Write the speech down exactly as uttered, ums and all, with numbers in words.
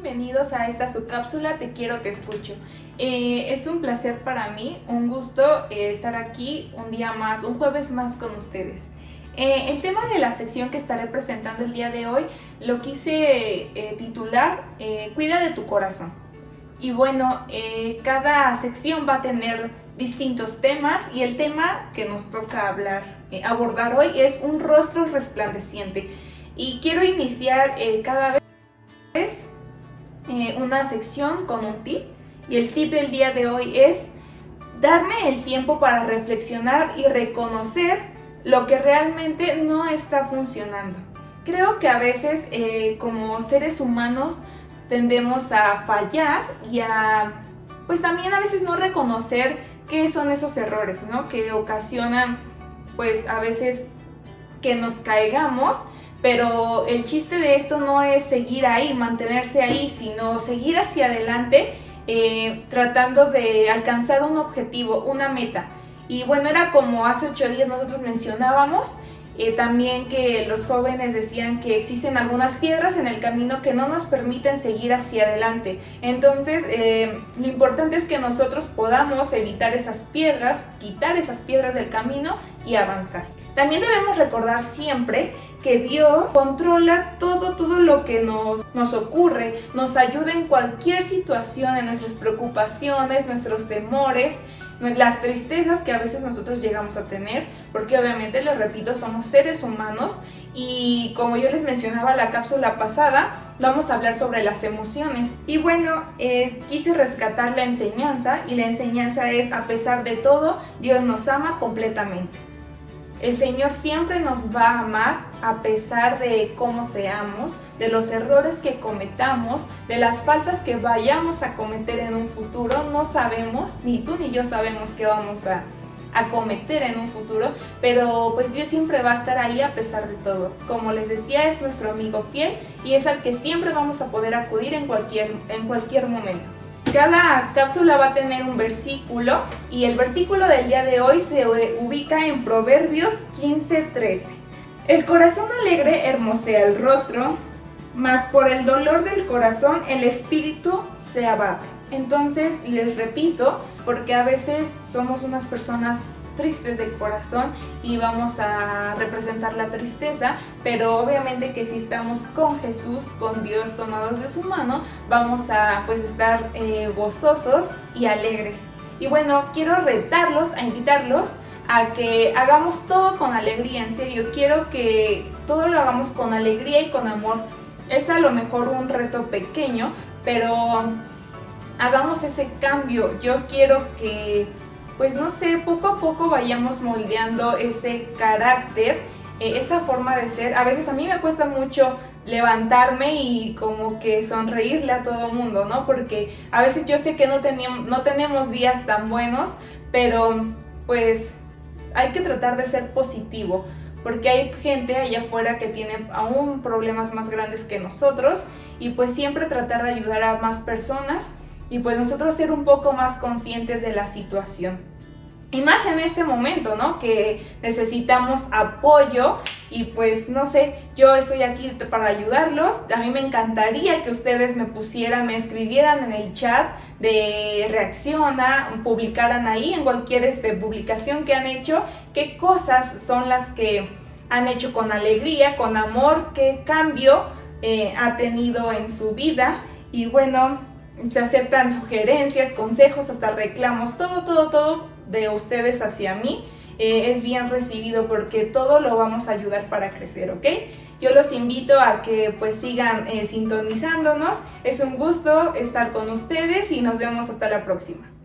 bienvenidos a esta su cápsula Te Quiero, Te Escucho. Eh, es un placer para mí, un gusto eh, estar aquí un día más, un jueves más con ustedes. Eh, el tema de la sección que estaré presentando el día de hoy lo quise eh, titular eh, Cuida de tu corazón. Y bueno, eh, cada sección va a tener distintos temas y el tema que nos toca hablar, eh, abordar hoy es un rostro resplandeciente. Y quiero iniciar eh, cada vez eh, una sección con un tip. Y el tip del día de hoy es darme el tiempo para reflexionar y reconocer lo que realmente no está funcionando. Creo que a veces eh, como seres humanos tendemos a fallar y a, pues también a veces no reconocer qué son esos errores, ¿no? Que ocasionan, pues a veces que nos caigamos. Pero el chiste de esto no es seguir ahí, mantenerse ahí, sino seguir hacia adelante eh, tratando de alcanzar un objetivo, una meta. Y bueno, era como hace ocho días nosotros mencionábamos eh, también que los jóvenes decían que existen algunas piedras en el camino que no nos permiten seguir hacia adelante. Entonces, eh, lo importante es que nosotros podamos evitar esas piedras, quitar esas piedras del camino y avanzar. También debemos recordar siempre que Dios controla todo, todo lo que nos, nos ocurre, nos ayuda en cualquier situación, en nuestras preocupaciones, nuestros temores, las tristezas que a veces nosotros llegamos a tener, porque obviamente, les repito, somos seres humanos y como yo les mencionaba en la cápsula pasada, vamos a hablar sobre las emociones. Y bueno, eh, quise rescatar la enseñanza y la enseñanza es, a pesar de todo, Dios nos ama completamente. El Señor siempre nos va a amar a pesar de cómo seamos, de los errores que cometamos, de las faltas que vayamos a cometer en un futuro. No sabemos, ni tú ni yo sabemos qué vamos a, a cometer en un futuro, pero pues Dios siempre va a estar ahí a pesar de todo. Como les decía, es nuestro amigo fiel y es al que siempre vamos a poder acudir en cualquier, en cualquier momento. Cada cápsula va a tener un versículo y el versículo del día de hoy se ubica en Proverbios quince trece. El corazón alegre hermosea el rostro, mas por el dolor del corazón el espíritu se abate. Entonces les repito, porque a veces somos unas personas tristes del corazón y vamos a representar la tristeza, pero obviamente que si estamos con Jesús, con Dios tomados de su mano, vamos a pues estar eh, gozosos y alegres. Y bueno, quiero retarlos, a invitarlos a que hagamos todo con alegría, en serio, quiero que todo lo hagamos con alegría y con amor. Es a lo mejor un reto pequeño, pero hagamos ese cambio. Yo quiero que pues no sé, poco a poco vayamos moldeando ese carácter, eh, esa forma de ser. A veces a mí me cuesta mucho levantarme y como que sonreírle a todo mundo, ¿no? Porque a veces yo sé que no, teni- no tenemos días tan buenos, pero pues hay que tratar de ser positivo. Porque hay gente allá afuera que tiene aún problemas más grandes que nosotros y pues siempre tratar de ayudar a más personas. Y pues nosotros ser un poco más conscientes de la situación. Y más en este momento, ¿no? Que necesitamos apoyo y pues no sé, yo estoy aquí para ayudarlos. A mí me encantaría que ustedes me pusieran, me escribieran en el chat de reacciona, publicaran ahí en cualquier este, publicación que han hecho, qué cosas son las que han hecho con alegría, con amor, qué cambio eh, ha tenido en su vida. Y bueno, se aceptan sugerencias, consejos, hasta reclamos, todo, todo, todo de ustedes hacia mí eh, es bien recibido porque todo lo vamos a ayudar para crecer, ¿ok? Yo los invito a que pues sigan eh, sintonizándonos, es un gusto estar con ustedes y nos vemos hasta la próxima.